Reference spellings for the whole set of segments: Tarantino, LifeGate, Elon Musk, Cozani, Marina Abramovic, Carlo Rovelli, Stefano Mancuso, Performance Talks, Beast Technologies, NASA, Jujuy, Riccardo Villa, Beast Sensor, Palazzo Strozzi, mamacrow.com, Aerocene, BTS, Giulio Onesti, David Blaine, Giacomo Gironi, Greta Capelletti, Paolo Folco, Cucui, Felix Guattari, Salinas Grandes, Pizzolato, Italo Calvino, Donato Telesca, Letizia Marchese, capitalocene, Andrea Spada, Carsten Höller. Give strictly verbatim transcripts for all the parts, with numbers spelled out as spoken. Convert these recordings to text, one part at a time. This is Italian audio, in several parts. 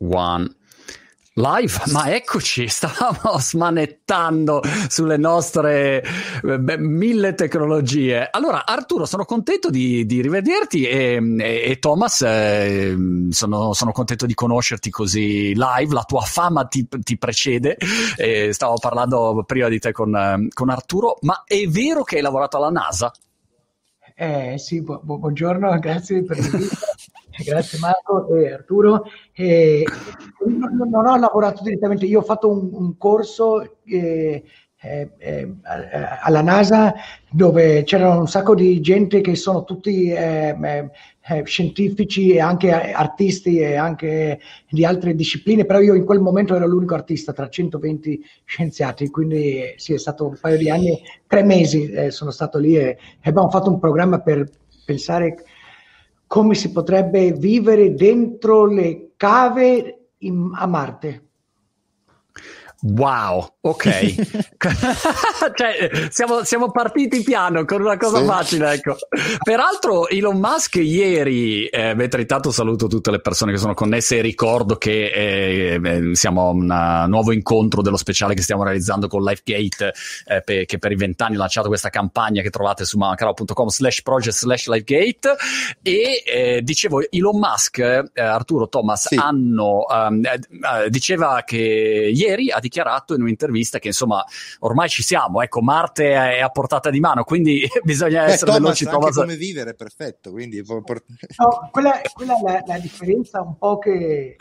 One. Live, ma eccoci, stavamo smanettando sulle nostre beh, mille tecnologie. Allora Arturo, sono contento di, di rivederti e, e, e Thomas, eh, sono, sono contento di conoscerti così live, la tua fama ti, ti precede, eh, stavo parlando prima di te con, con Arturo, ma è vero che hai lavorato alla NASA? Eh sì, bu- bu- buongiorno, grazie per l'invito. Grazie Marco e Arturo. Eh, non, non ho lavorato direttamente, io ho fatto un, un corso eh, eh, eh, alla NASA dove c'era un sacco di gente che sono tutti eh, eh, scientifici e anche artisti e anche di altre discipline, però io in quel momento ero l'unico artista tra centoventi scienziati, quindi sì, è stato un paio di anni, tre mesi eh, sono stato lì e, e abbiamo fatto un programma per pensare come si potrebbe vivere dentro le cave in, a Marte. Wow, ok. Cioè, siamo, siamo partiti piano con una cosa sì. Facile, ecco. Peraltro Elon Musk ieri, eh, mentre intanto saluto tutte le persone che sono connesse e ricordo che eh, siamo a un nuovo incontro dello speciale che stiamo realizzando con LifeGate, eh, pe- che per i vent'anni ha lanciato questa campagna che trovate su mamacrow punto com slash project slash LifeGate e eh, dicevo Elon Musk, eh, Arturo, Thomas, sì. hanno eh, diceva che ieri ha dichiarato in un'intervista che insomma ormai ci siamo, ecco, Marte è a portata di mano, quindi bisogna Beh, essere Thomas, veloci anche Thomas... come vivere, perfetto, quindi port... no, quella, quella è la, la differenza un po' che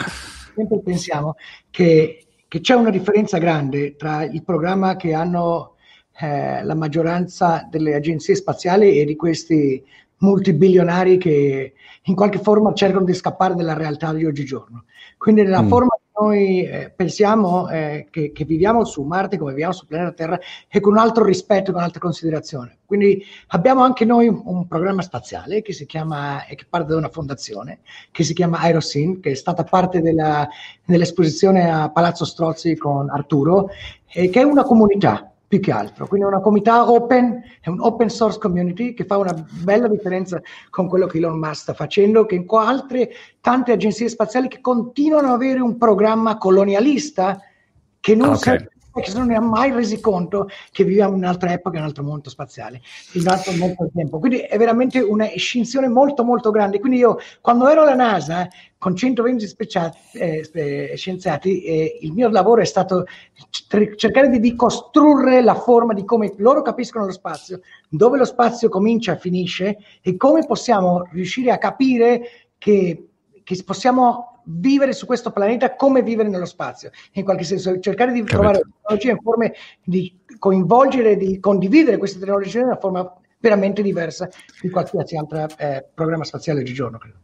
sempre pensiamo che, che c'è una differenza grande tra il programma che hanno eh, la maggioranza delle agenzie spaziali e di questi multibilionari che in qualche forma cercano di scappare dalla realtà di oggigiorno, quindi nella mm. forma noi eh, pensiamo eh, che, che viviamo su Marte come viviamo sul pianeta Terra e con un altro rispetto, con un'altra considerazione. Quindi abbiamo anche noi un, un programma spaziale che si chiama, che parte da una fondazione, che si chiama Aerocene, che è stata parte della, dell'esposizione a Palazzo Strozzi con Arturo, eh, che è una comunità più che altro. Quindi è una comunità open, è un open source community che fa una bella differenza con quello che Elon Musk sta facendo, che con altre tante agenzie spaziali che continuano ad avere un programma colonialista che non okay. sa- che non ne ha mai resi conto che viviamo in un'altra epoca, in un altro mondo spaziale, in un altro mondo tempo. Quindi è veramente una escinzione molto molto grande. Quindi io quando ero alla NASA con centoventi specia- eh, scienziati, eh, il mio lavoro è stato c- cercare di, di costruire la forma di come loro capiscono lo spazio, dove lo spazio comincia e finisce e come possiamo riuscire a capire che, che possiamo vivere su questo pianeta come vivere nello spazio, in qualche senso cercare di Capito. trovare tecnologie in forme di coinvolgere, di condividere queste tecnologie in una forma veramente diversa di qualsiasi altro eh, programma spaziale oggigiorno, credo.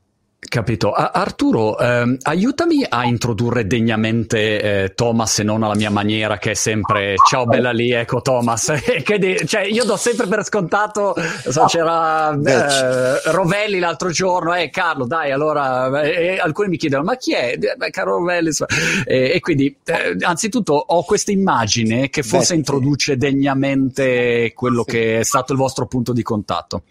Capito. Arturo, ehm, aiutami a introdurre degnamente eh, Thomas e non alla mia maniera che è sempre ciao bella lì, ecco Thomas. Quindi, cioè, io do sempre per scontato, so, c'era eh, Rovelli l'altro giorno, eh Carlo dai allora, eh, alcuni mi chiedono ma chi è eh, Carlo Rovelli? Eh, e quindi eh, anzitutto ho questa immagine che forse Beh, introduce degnamente quello sì. che è stato il vostro punto di contatto.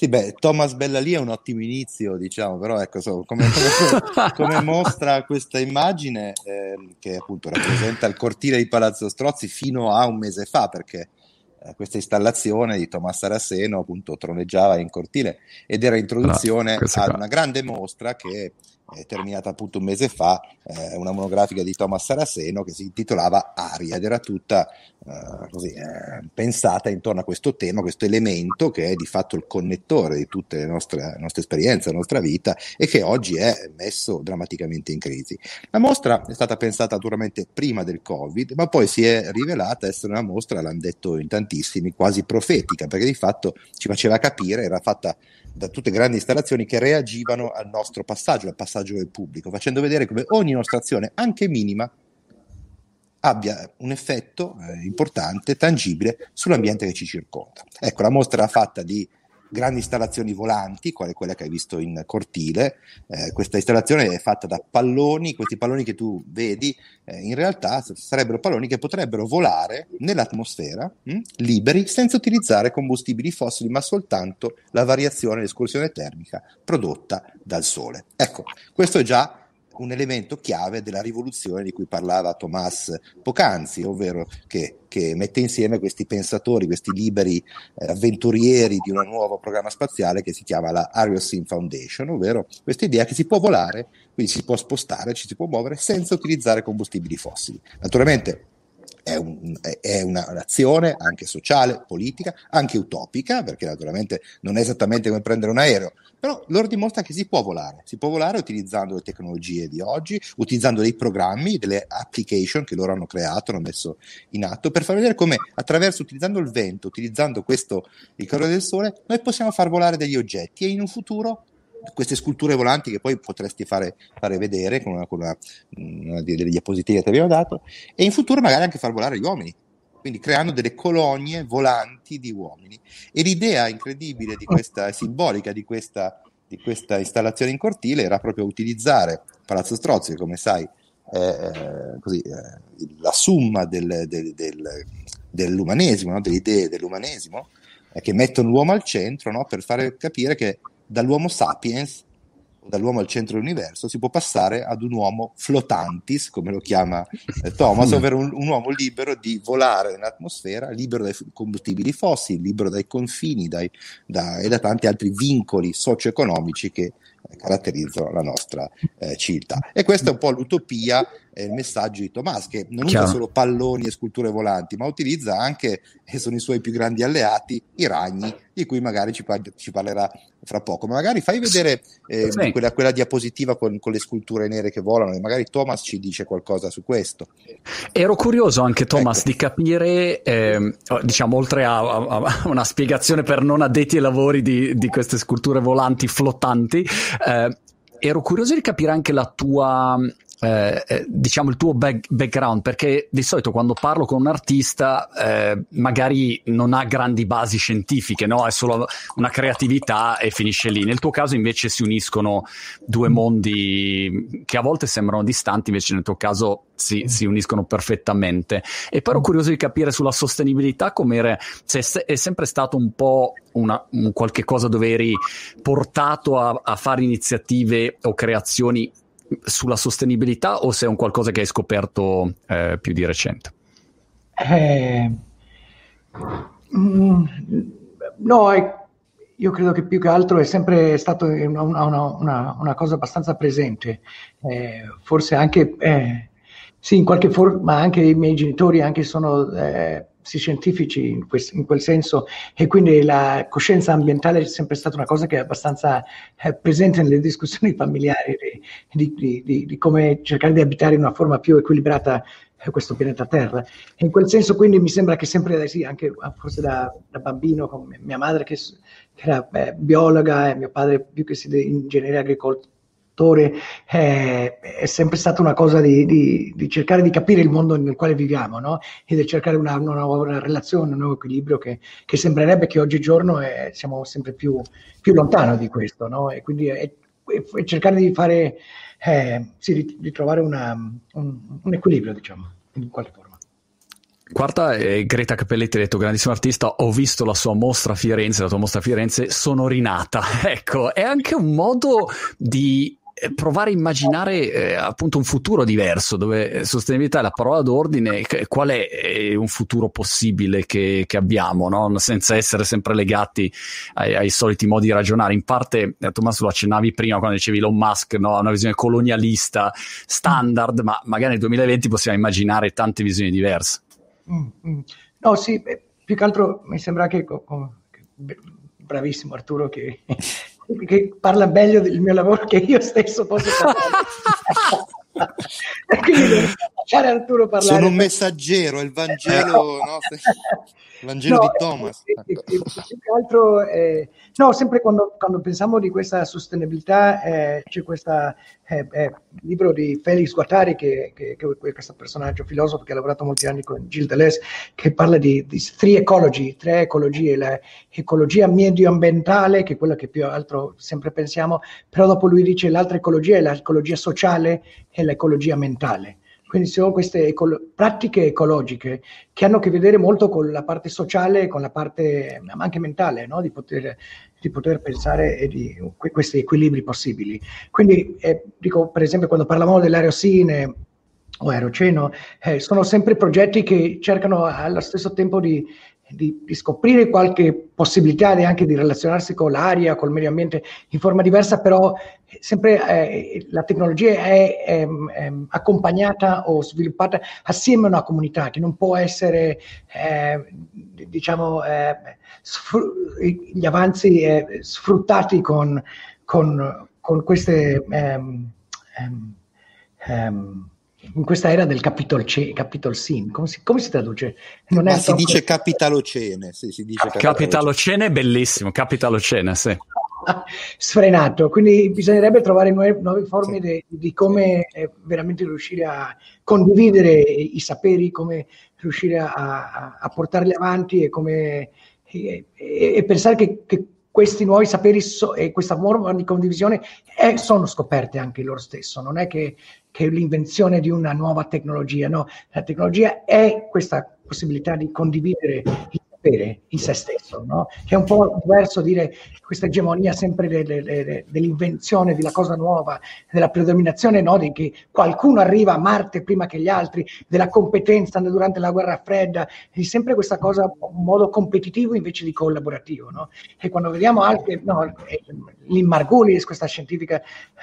Sì, beh, Thomas Bellalì è un ottimo inizio, diciamo, però ecco, so, come, come, come mostra questa immagine, eh, che appunto rappresenta il cortile di Palazzo Strozzi fino a un mese fa, perché eh, questa installazione di Tomás Saraceno appunto troneggiava in cortile ed era introduzione ah, ad una grande mostra che è terminata appunto un mese fa, eh, una monografica di Tomás Saraceno che si intitolava Aria ed era tutta eh, così, eh, pensata intorno a questo tema, questo elemento che è di fatto il connettore di tutte le nostre, nostre esperienze, la nostra vita e che oggi è messo drammaticamente in crisi. La mostra è stata pensata naturalmente prima del Covid, ma poi si è rivelata essere una mostra, l'hanno detto in tantissimi, quasi profetica, perché di fatto ci faceva capire, era fatta da tutte grandi installazioni che reagivano al nostro passaggio, al passaggio del pubblico, facendo vedere come ogni nostra azione, anche minima, abbia un effetto eh, importante, tangibile, sull'ambiente che ci circonda. Ecco, la mostra era fatta di grandi installazioni volanti, quale quella che hai visto in cortile, eh, questa installazione è fatta da palloni, questi palloni che tu vedi eh, in realtà sarebbero palloni che potrebbero volare nell'atmosfera mh, liberi senza utilizzare combustibili fossili ma soltanto la variazione, l'escursione termica prodotta dal sole. Ecco, questo è già un elemento chiave della rivoluzione di cui parlava Tomás poc'anzi, ovvero che, che mette insieme questi pensatori, questi liberi eh, avventurieri di un nuovo programma spaziale che si chiama la Aerocene Foundation, ovvero questa idea che si può volare, quindi si può spostare, ci si può muovere senza utilizzare combustibili fossili. Naturalmente è, un, è un'azione anche sociale, politica, anche utopica, perché naturalmente non è esattamente come prendere un aereo, però loro dimostrano che si può volare, si può volare utilizzando le tecnologie di oggi, utilizzando dei programmi, delle application che loro hanno creato, hanno messo in atto, per far vedere come attraverso, utilizzando il vento, utilizzando questo, il calore del sole, noi possiamo far volare degli oggetti e in un futuro queste sculture volanti che poi potresti fare, fare vedere con una, con una, una delle diapositive che ti abbiamo dato, e in futuro magari anche far volare gli uomini, quindi creando delle colonie volanti di uomini. E l'idea incredibile di questa, simbolica di questa, di questa installazione in cortile era proprio utilizzare Palazzo Strozzi, come sai, eh, così, eh, la summa del, del, del, dell'umanesimo, no? Delle idee dell'umanesimo, eh, che mettono l'uomo al centro, no? Per fare capire che dall'uomo sapiens, dall'uomo al centro dell'universo, si può passare ad un uomo flotantis, come lo chiama eh, Thomas, ovvero un, un uomo libero di volare nell'atmosfera, libero dai combustibili fossili, libero dai confini dai, da, e da tanti altri vincoli socio-economici che eh, caratterizzano la nostra eh, città. E questa è un po' l'utopia, eh, il messaggio di Tomás, che non usa solo palloni e sculture volanti, ma utilizza anche, e sono i suoi più grandi alleati, i ragni, di cui magari ci, par- ci parlerà fra poco. Ma magari fai vedere eh, sì. quella, quella diapositiva con, con le sculture nere che volano, e magari Tomás ci dice qualcosa su questo. Ero curioso anche, Tomás, ecco, di capire, eh, diciamo, oltre a, a una spiegazione per non addetti ai lavori di, di queste sculture volanti flottanti, eh, ero curioso di capire anche la tua... Eh, diciamo il tuo back- background, perché di solito quando parlo con un artista eh, magari non ha grandi basi scientifiche, no? È solo una creatività e finisce lì. Nel tuo caso invece si uniscono due mondi che a volte sembrano distanti, invece nel tuo caso si, si uniscono perfettamente. E però curioso di capire sulla sostenibilità com'era, se è sempre stato un po' una, un qualche cosa dove eri portato a, a fare iniziative o creazioni sulla sostenibilità, o se è un qualcosa che hai scoperto eh, più di recente? Eh, mm, no, è, io credo che più che altro è sempre stato una, una, una, una cosa abbastanza presente, eh, forse anche eh, sì, in qualche forma anche i miei genitori anche sono eh, scientifici in, quest- in quel senso, e quindi la coscienza ambientale è sempre stata una cosa che è abbastanza eh, presente nelle discussioni familiari di, di, di, di come cercare di abitare in una forma più equilibrata eh, questo pianeta Terra. E in quel senso quindi mi sembra che sempre, sì, anche forse da, da bambino, con mia madre che, che era eh, biologa e mio padre più che ingegnere agricolo, Eh, è sempre stata una cosa di, di, di cercare di capire il mondo nel quale viviamo, no? E di cercare una, una nuova relazione, un nuovo equilibrio che, che sembrerebbe che oggigiorno è, siamo sempre più, più lontano di questo, no? E quindi è, è cercare di fare, eh, sì, di, di trovare una, un, un equilibrio, diciamo, in qualche forma. Guarda, eh, Greta Capelletti ha detto grandissimo artista, ho visto la sua mostra a Firenze, la tua mostra a Firenze, sono rinata. Ecco, è anche un modo di provare a immaginare eh, appunto un futuro diverso, dove sostenibilità è la parola d'ordine. Qual è eh, un futuro possibile che, che abbiamo, no? Senza essere sempre legati ai, ai soliti modi di ragionare. In parte eh, Tomás lo accennavi prima quando dicevi Elon Musk, no? Una visione colonialista standard, ma magari nel duemilaventi possiamo immaginare tante visioni diverse. mm, mm. No, sì, beh, più che altro mi sembra che, oh, oh, che bravissimo Arturo che che parla meglio del mio lavoro che io stesso posso parlare. E quindi devo lasciare Arturo parlare. Sono un messaggero, il Vangelo, no. No, il Vangelo no, di Tomás. Sì, sì, sì, più altro, eh, no, sempre quando, quando pensiamo di questa sostenibilità eh, c'è questo eh, eh, libro di Felix Guattari, che, che, che è questo personaggio filosofo che ha lavorato molti anni con Gilles Deleuze, che parla di, di three ecology, tre ecologie, l'ecologia medioambientale, che è quella che più altro sempre pensiamo, però dopo lui dice l'altra ecologia è l'ecologia sociale e l'ecologia mentale. Quindi sono queste eco- pratiche ecologiche che hanno a che vedere molto con la parte sociale, con la parte anche mentale, no? Di poter, di poter pensare e di que- questi equilibri possibili. Quindi, eh, dico, per esempio, quando parlavamo dell'Aerocene o Aerocene, eh, sono sempre progetti che cercano allo stesso tempo di, di, di scoprire qualche possibilità di anche di relazionarsi con l'aria, col medio ambiente, in forma diversa, però sempre eh, la tecnologia è ehm, ehm, accompagnata o sviluppata assieme a una comunità che non può essere, eh, diciamo, eh, sfr- gli avanzi eh, sfruttati con, con, con queste, ehm, ehm, ehm, in questa era del capitalocene, capital come, si, come si traduce? Non è Ma si dice capitalocene, sì, si dice capitalocene. Capitalocene è bellissimo, capitalocene, sì. Sfrenato, quindi bisognerebbe trovare nuove, nuove forme sì. de, di come eh, veramente riuscire a condividere i, i saperi, come riuscire a, a, a portarli avanti e come e, e, e pensare che, che questi nuovi saperi so, e questa forma di condivisione è, sono scoperte anche loro stesso, non è che, che l'invenzione di una nuova tecnologia, no, la tecnologia è questa possibilità di condividere in se stesso, no? Che è un po' diverso dire questa egemonia sempre de, de, de, dell'invenzione, della cosa nuova, della predominazione, no? Di che qualcuno arriva a Marte prima che gli altri, della competenza durante la guerra fredda, di sempre questa cosa in modo competitivo invece di collaborativo, no? E quando vediamo anche no, Lynn Margulis, questa scientifica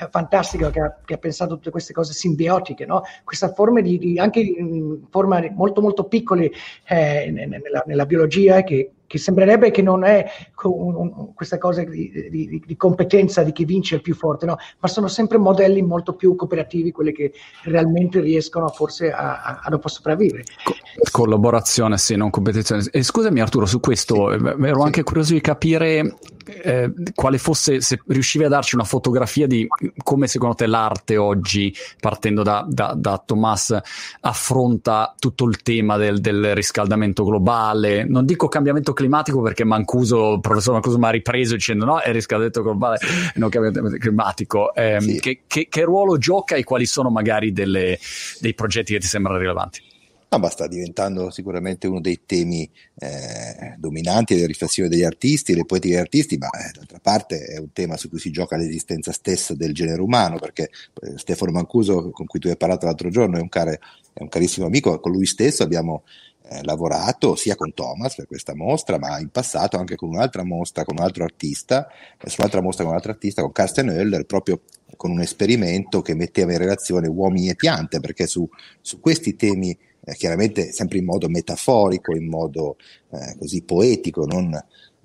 fantastica che ha, che ha pensato tutte queste cose simbiotiche, no? Questa forma di, di anche in forma molto molto piccole eh, nella, nella biologia. Che, che sembrerebbe che non è un, un, questa cosa di, di, di competenza di chi vince il più forte, no? Ma sono sempre modelli molto più cooperativi, quelli che realmente riescono forse a, a, a non sopravvivere. Co- collaborazione, sì, non competizione. E scusami Arturo, su questo sì. eh, ero sì. anche curioso di capire eh, quale fosse, se riuscivi a darci una fotografia di come secondo te l'arte oggi, partendo da, da, da Tomás, affronta tutto il tema del, del riscaldamento globale, non dico cambiamento climatico perché Mancuso, il professor Mancuso mi ha ripreso dicendo no, è riscaldamento globale, non cambiamento climatico, eh, sì. che, che, che ruolo gioca e quali sono magari delle, dei progetti che ti sembrano rilevanti? Ah, ma sta diventando sicuramente uno dei temi eh, dominanti delle riflessioni degli artisti, delle poetiche degli artisti, ma eh, d'altra parte è un tema su cui si gioca l'esistenza stessa del genere umano, perché eh, Stefano Mancuso, con cui tu hai parlato l'altro giorno, è un, care, è un carissimo amico, con lui stesso abbiamo Eh, lavorato sia con Tomás per questa mostra, ma in passato anche con un'altra mostra, con un altro artista, eh, su un'altra mostra con un altro artista, con Carsten Höller, proprio con un esperimento che metteva in relazione uomini e piante, perché su, su questi temi, eh, chiaramente sempre in modo metaforico, in modo eh, così poetico, non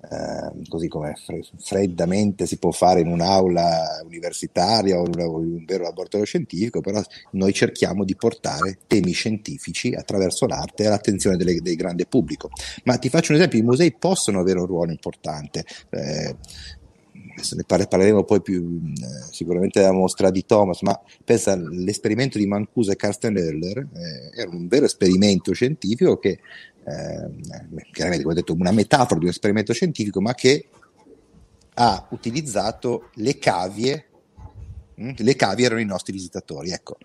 eh, così come freddamente si può fare in un'aula universitaria o in, una, in un vero laboratorio scientifico, però noi cerchiamo di portare temi scientifici attraverso l'arte all'attenzione delle, del grande pubblico. Ma ti faccio un esempio, i musei possono avere un ruolo importante, eh, ne parleremo poi più eh, sicuramente della mostra di Tomás, ma pensa, l'esperimento di Mancuso e Carsten Höller eh, era un vero esperimento scientifico che Eh, chiaramente, come ho detto, una metafora di un esperimento scientifico, ma che ha utilizzato le cavie. Le cavie erano i nostri visitatori, ecco,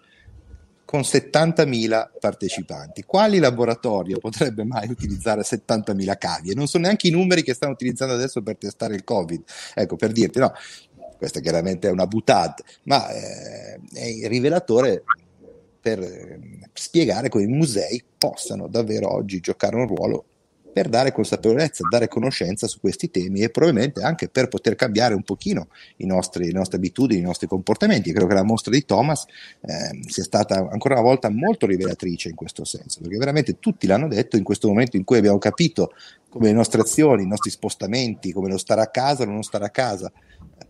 con settantamila partecipanti. Quali laboratorio potrebbe mai utilizzare settantamila cavie? Non so neanche i numeri che stanno utilizzando adesso per testare il Covid, ecco, per dirti, no, questa chiaramente è una boutade, ma eh, è rivelatore per spiegare come i musei possano davvero oggi giocare un ruolo per dare consapevolezza, dare conoscenza su questi temi e probabilmente anche per poter cambiare un pochino i nostri, le nostre abitudini, i nostri comportamenti. Io credo che la mostra di Tomás eh, sia stata ancora una volta molto rivelatrice in questo senso, perché veramente tutti l'hanno detto in questo momento in cui abbiamo capito come le nostre azioni, i nostri spostamenti, come lo stare a casa o non stare a casa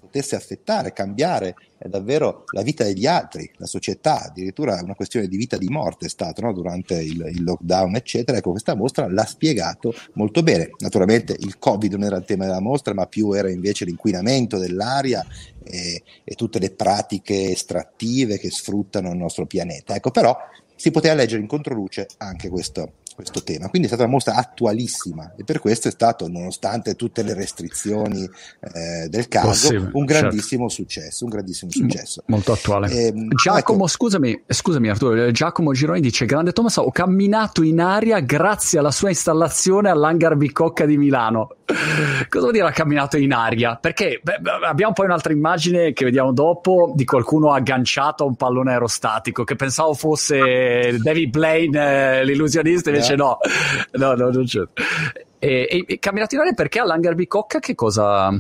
potesse affettare, cambiare eh, davvero la vita degli altri, la società, addirittura una questione di vita e di morte è stata, no? Durante il, il lockdown eccetera, ecco, questa mostra l'ha spiegato molto bene. Naturalmente il Covid non era il tema della mostra, ma più era invece l'inquinamento dell'aria e, e tutte le pratiche estrattive che sfruttano il nostro pianeta, ecco, però si poteva leggere in controluce anche questo, questo tema. Quindi è stata una mostra attualissima e per questo è stato, nonostante tutte le restrizioni eh, del caso, Possibile, un grandissimo certo. successo, un grandissimo successo. Molto attuale. Eh, Giacomo, ecco. scusami, scusami Arturo, Giacomo Gironi dice: grande Thomas, ho camminato in aria grazie alla sua installazione all'Hangar Bicocca di Milano. Cosa vuol dire ha camminato in aria? Perché beh, abbiamo poi un'altra immagine che vediamo dopo di qualcuno agganciato a un pallone aerostatico che pensavo fosse David Blaine, eh, l'illusionista, invece no, no, no, non c'è. E, e, e camminato in aria perché all'Hangar Bicocca che cosa?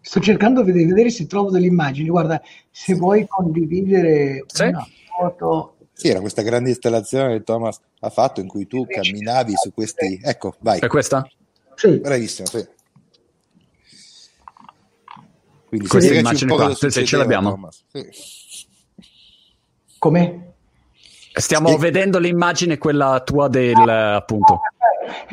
Sto cercando di vedere se trovo delle immagini. Guarda, se vuoi condividere sì. una foto. Sì, era questa grande installazione che Thomas ha fatto in cui tu camminavi su questi. Ecco, vai. È questa? Sì. Bravissimo, sì. Quindi queste immagini qua, se ce l'abbiamo. Sì. Come? Stiamo sì. vedendo l'immagine quella tua del ah, appunto.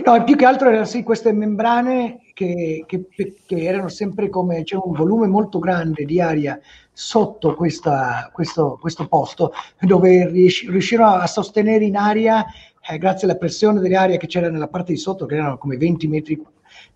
No, più che altro erano sì, queste membrane che, che, che erano sempre come c'è un volume molto grande di aria sotto questa, questo, questo posto dove riuscirono a sostenere in aria eh, grazie alla pressione dell'aria che c'era nella parte di sotto, che erano come venti metri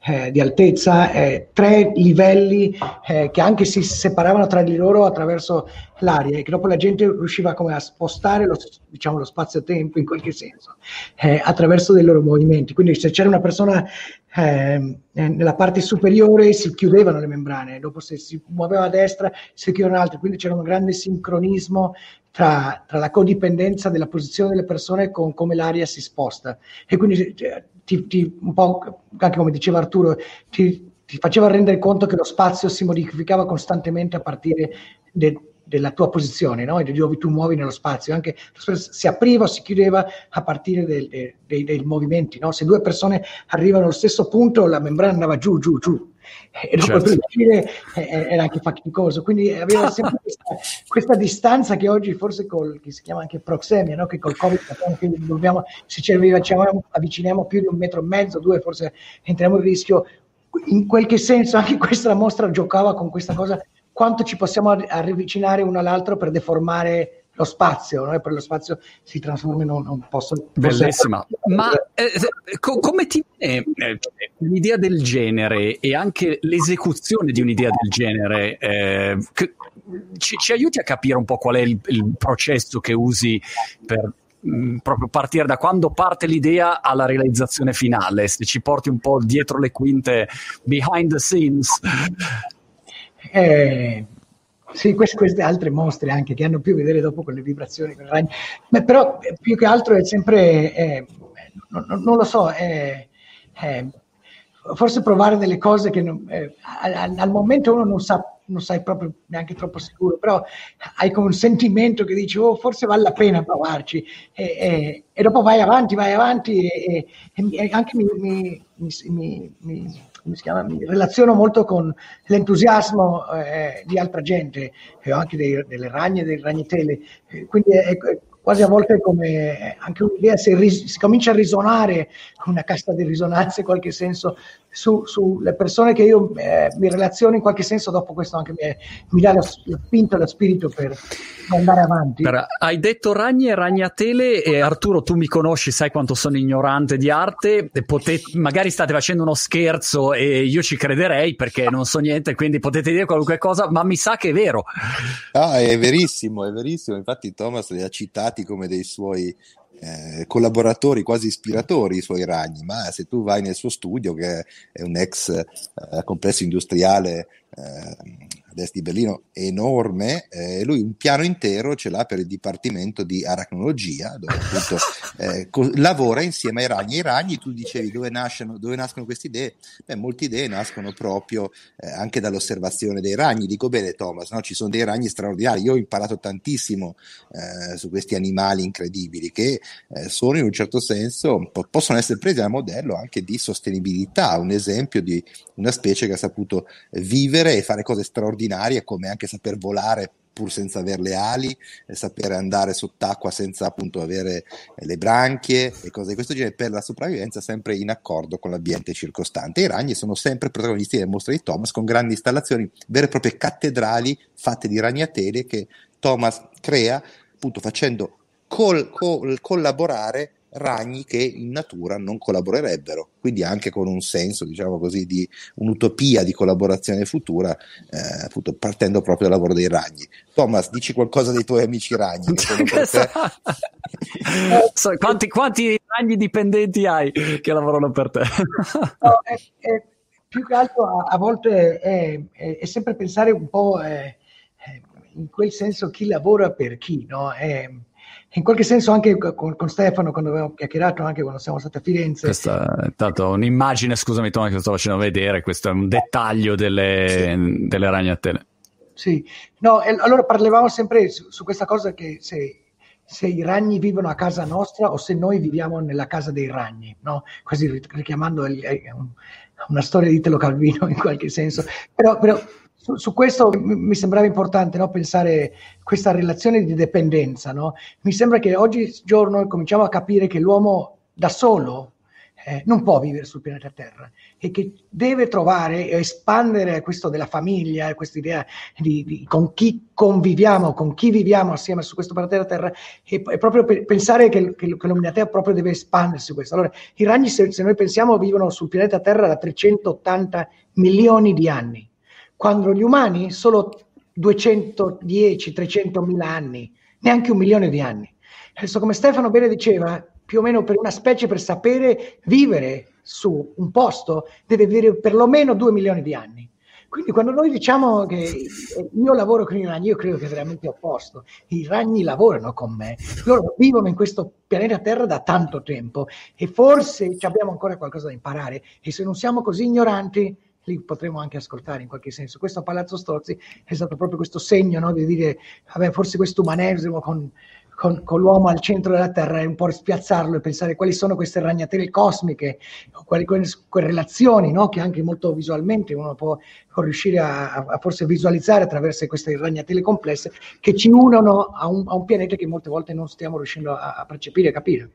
eh, di altezza, eh, tre livelli eh, che anche si separavano tra di loro attraverso l'aria e che dopo la gente riusciva come a spostare lo, diciamo, lo spazio-tempo in qualche senso eh, attraverso dei loro movimenti. Quindi se c'era una persona eh, nella parte superiore si chiudevano le membrane, dopo se si muoveva a destra si chiudevano altre, quindi c'era un grande sincronismo tra, tra la codipendenza della posizione delle persone con come l'aria si sposta e quindi ti, ti, un po' anche come diceva Arturo ti, ti faceva rendere conto che lo spazio si modificava costantemente a partire de, della tua posizione, no? E di dove tu muovi nello spazio, anche si apriva o si chiudeva a partire dei, dei, dei, dei movimenti, no? Se due persone arrivano allo stesso punto la membrana andava giù, giù, giù e dopo certo. prima, eh, era anche faticoso, quindi aveva sempre questa, questa distanza che oggi forse col, che si chiama anche proxemia, no? Che col Covid che dobbiamo, se ci avviciniamo più di un metro e mezzo, due forse entriamo in rischio, in qualche senso anche questa mostra giocava con questa cosa, quanto ci possiamo avvicinare uno all'altro per deformare lo spazio, no? E per lo spazio si trasforma in un, un posto bellissima. Posso... Ma eh, co- come ti eh, un'idea del genere e anche l'esecuzione di un'idea del genere eh, che, ci, ci aiuti a capire un po' qual è il, il processo che usi per mh, proprio partire da quando parte l'idea alla realizzazione finale, se ci porti un po' dietro le quinte, behind the scenes. Eh, sì, queste, queste altre mostre anche che hanno più a vedere dopo con le vibrazioni, con il ragno. Beh, però più che altro è sempre eh, non, non lo so eh, eh, forse provare delle cose che non, eh, al, al momento uno non sa non sai proprio neanche troppo sicuro, però hai come un sentimento che dici oh, forse vale la pena provarci e, e, e dopo vai avanti vai avanti e, e, e anche mi, mi, mi, mi come si chiama? Mi relaziono molto con l'entusiasmo eh, di altra gente, eh, anche dei, delle ragne, dei ragnatele, eh, quindi è, è quasi a volte come anche un'idea, se ris- si comincia a risonare, una casta di risonanze in qualche senso, su, sulle persone che io eh, mi relaziono in qualche senso, dopo questo anche mi, è, mi dà lo, lo spinto e lo spirito per andare avanti. Però, hai detto ragne e ragnatele, e Arturo tu mi conosci, sai quanto sono ignorante di arte, potete, magari state facendo uno scherzo e io ci crederei perché non so niente, quindi potete dire qualunque cosa, ma mi sa che è vero. Ah, è verissimo, è verissimo, infatti Thomas li ha citati come dei suoi... Eh, collaboratori quasi ispiratori i suoi ragni, ma se tu vai nel suo studio che è un ex eh, complesso industriale eh, ad est di Berlino enorme, eh, lui un piano intero ce l'ha per il dipartimento di arachnologia dove appunto eh, co- lavora insieme ai ragni. I ragni, tu dicevi dove nascono, dove nascono queste idee? Beh, molte idee nascono proprio eh, anche dall'osservazione dei ragni, dico bene Thomas, no? Ci sono dei ragni straordinari, io ho imparato tantissimo eh, su questi animali incredibili che eh, sono in un certo senso po- possono essere presi a modello anche di sostenibilità, un esempio di una specie che ha saputo vivere e fare cose straordinarie come anche saper volare pur senza avere le ali, sapere andare sott'acqua senza appunto avere le branchie e cose di questo genere per la sopravvivenza sempre in accordo con l'ambiente circostante. I ragni sono sempre protagonisti delle mostre di Thomas con grandi installazioni, vere e proprie cattedrali fatte di ragnatele che Thomas crea appunto facendo col, col, collaborare ragni che in natura non collaborerebbero, quindi anche con un senso, diciamo così, di un'utopia di collaborazione futura, eh, appunto partendo proprio dal lavoro dei ragni. Thomas, dici qualcosa dei tuoi amici ragni? so, quanti, quanti ragni dipendenti hai che lavorano per te? No, è, è, più che altro a, a volte è, è, è sempre pensare un po' eh, in quel senso chi lavora per chi, no? È, in qualche senso anche con, con Stefano, quando abbiamo chiacchierato, anche quando siamo stati a Firenze. Questa è stata un'immagine, scusami Tom, che sto facendo vedere, questo è un dettaglio delle, sì. delle ragnatele. Sì, no, e allora parlavamo sempre su, su questa cosa che se, se i ragni vivono a casa nostra o se noi viviamo nella casa dei ragni, no? Quasi richiamando il, un, una storia di Italo Calvino in qualche senso, però... però Su, su questo mi sembrava importante, no, pensare questa relazione di dipendenza, no? Mi sembra che oggigiorno cominciamo a capire che l'uomo da solo eh, non può vivere sul pianeta Terra e che deve trovare e espandere questo della famiglia, questa idea di, di con chi conviviamo, con chi viviamo assieme su questo pianeta Terra, e, e proprio pe- pensare che, che, che l'umanità proprio deve espandersi questo. Allora, i ragni, se, se noi pensiamo, vivono sul pianeta Terra da trecentottanta milioni di anni, quando gli umani solo duecentodieci trecento mila anni, neanche un milione di anni. Adesso, come Stefano bene diceva, più o meno per una specie, per sapere vivere su un posto, deve vivere perlomeno due milioni di anni. Quindi quando noi diciamo che io lavoro con i ragni, io credo che è veramente opposto. I ragni lavorano con me, loro vivono in questo pianeta Terra da tanto tempo e forse abbiamo ancora qualcosa da imparare, e se non siamo così ignoranti, li potremo anche ascoltare in qualche senso. Questo Palazzo Strozzi è stato proprio questo segno, no, di dire, vabbè, forse questo umanesimo con, con, con l'uomo al centro della Terra è un po' spiazzarlo e pensare quali sono queste ragnatele cosmiche, quali, quelle, quelle relazioni, no, che anche molto visualmente uno può, può riuscire a, a forse visualizzare attraverso queste ragnatele complesse che ci unono a un, a un pianeta che molte volte non stiamo riuscendo a, a percepire e capire.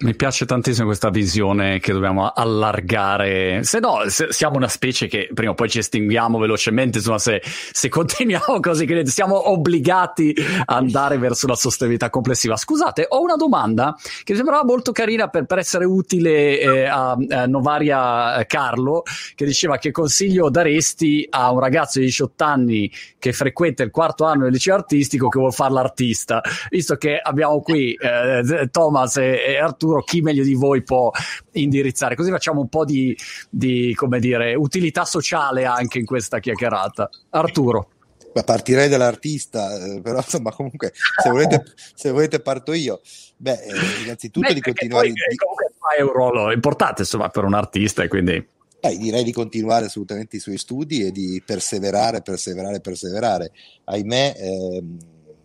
Mi piace tantissimo questa visione che dobbiamo allargare, se no se siamo una specie che prima o poi ci estinguiamo velocemente, insomma, se, se continuiamo così, che siamo obbligati a andare verso la sostenibilità complessiva. Scusate, ho una domanda che mi sembrava molto carina per, per essere utile eh, a, a Novaria Carlo, che diceva: che consiglio daresti a un ragazzo di diciotto anni che frequenta il quarto anno del liceo artistico, che vuol fare l'artista? Visto che abbiamo qui eh, Thomas e, e Arturo, chi meglio di voi può indirizzare? Così facciamo un po' di, di, come dire, utilità sociale anche in questa chiacchierata. Arturo. Ma partirei dall'artista, però insomma, comunque, se volete, se volete parto io. Beh, innanzitutto Beh, di continuare... Poi, di... comunque è un ruolo importante, insomma, per un artista, e quindi... Eh, direi di continuare assolutamente i suoi studi e di perseverare, perseverare, perseverare. Ahimè, ehm,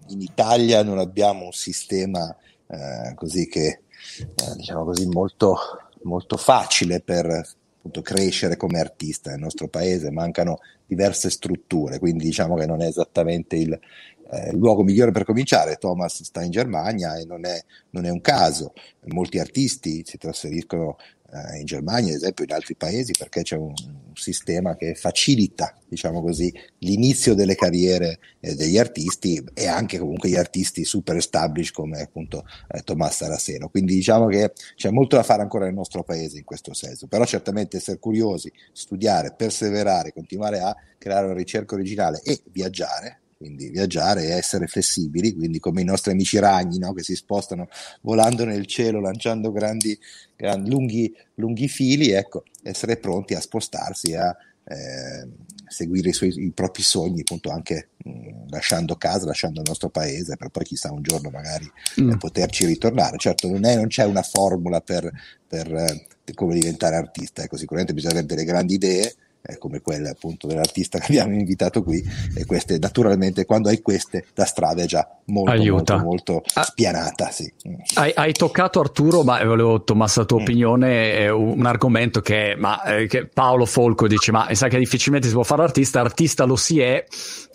in Italia non abbiamo un sistema eh, così che... Eh, diciamo così, molto, molto facile per appunto crescere come artista nel nostro paese. Mancano diverse strutture, quindi diciamo che non è esattamente il, eh, il luogo migliore per cominciare. Thomas sta in Germania e non è, non è un caso. Molti artisti si trasferiscono eh, in Germania, ad esempio, in altri paesi, perché c'è un, un sistema che facilita, diciamo così, l'inizio delle carriere eh, degli artisti, e anche comunque gli artisti super established come appunto eh, Tomás Saraceno. Quindi diciamo che c'è molto da fare ancora nel nostro paese in questo senso, però certamente essere curiosi, studiare, perseverare, continuare a creare una ricerca originale e viaggiare. Quindi viaggiare e essere flessibili, quindi come i nostri amici ragni, no, che si spostano volando nel cielo, lanciando grandi, grandi lunghi, lunghi fili, ecco, essere pronti a spostarsi, a eh, seguire i, suoi, i propri sogni, appunto, anche mh, lasciando casa, lasciando il nostro paese, per poi chissà un giorno magari mm. eh, poterci ritornare. Certo, non, è, non c'è una formula per, per, per come diventare artista, ecco, sicuramente bisogna avere delle grandi idee, Eh, come quella appunto dell'artista che abbiamo invitato qui, e queste naturalmente, quando hai queste, la strada è già molto Aiuta. molto, molto ah, spianata. Sì. hai, hai toccato, Arturo, ma volevo, Tomás, la tua mm. opinione è un argomento che, ma, eh, che Paolo Folco dice, ma mi sa che difficilmente si può fare artista, artista lo si è.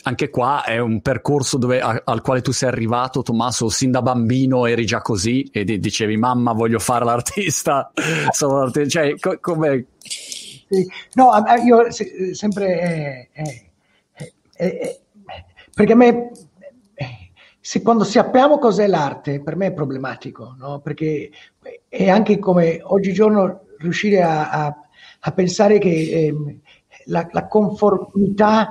Anche qua è un percorso dove, a, al quale tu sei arrivato, Tomás, o sin da bambino eri già così e di, dicevi mamma voglio fare l'artista, sono l'artista. Cioè, co- come No, io sempre eh, eh, eh, eh, perché a me se quando sappiamo cos'è l'arte, per me è problematico, no? Perché è anche come oggigiorno riuscire a, a, a pensare che eh, la, la conformità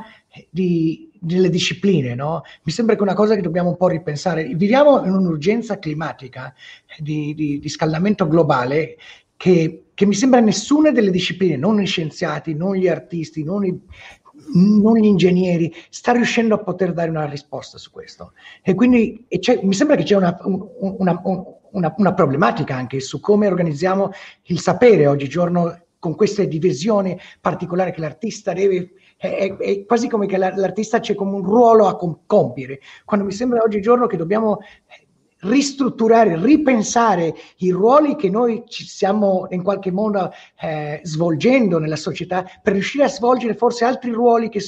di, delle discipline, no? Mi sembra che è una cosa che dobbiamo un po' ripensare. Viviamo in un'urgenza climatica di, di, di scaldamento globale che, che mi sembra nessuna delle discipline, non gli scienziati, non gli artisti, non i... non gli ingegneri, sta riuscendo a poter dare una risposta su questo. E quindi e c'è, mi sembra che c'è una, una, una, una problematica anche su come organizziamo il sapere oggigiorno con queste divisioni particolari che l'artista deve... È, è, è quasi come che l'artista c'è come un ruolo a compiere, quando mi sembra oggigiorno che dobbiamo ristrutturare, ripensare i ruoli che noi ci stiamo in qualche modo eh, svolgendo nella società, per riuscire a svolgere forse altri ruoli che,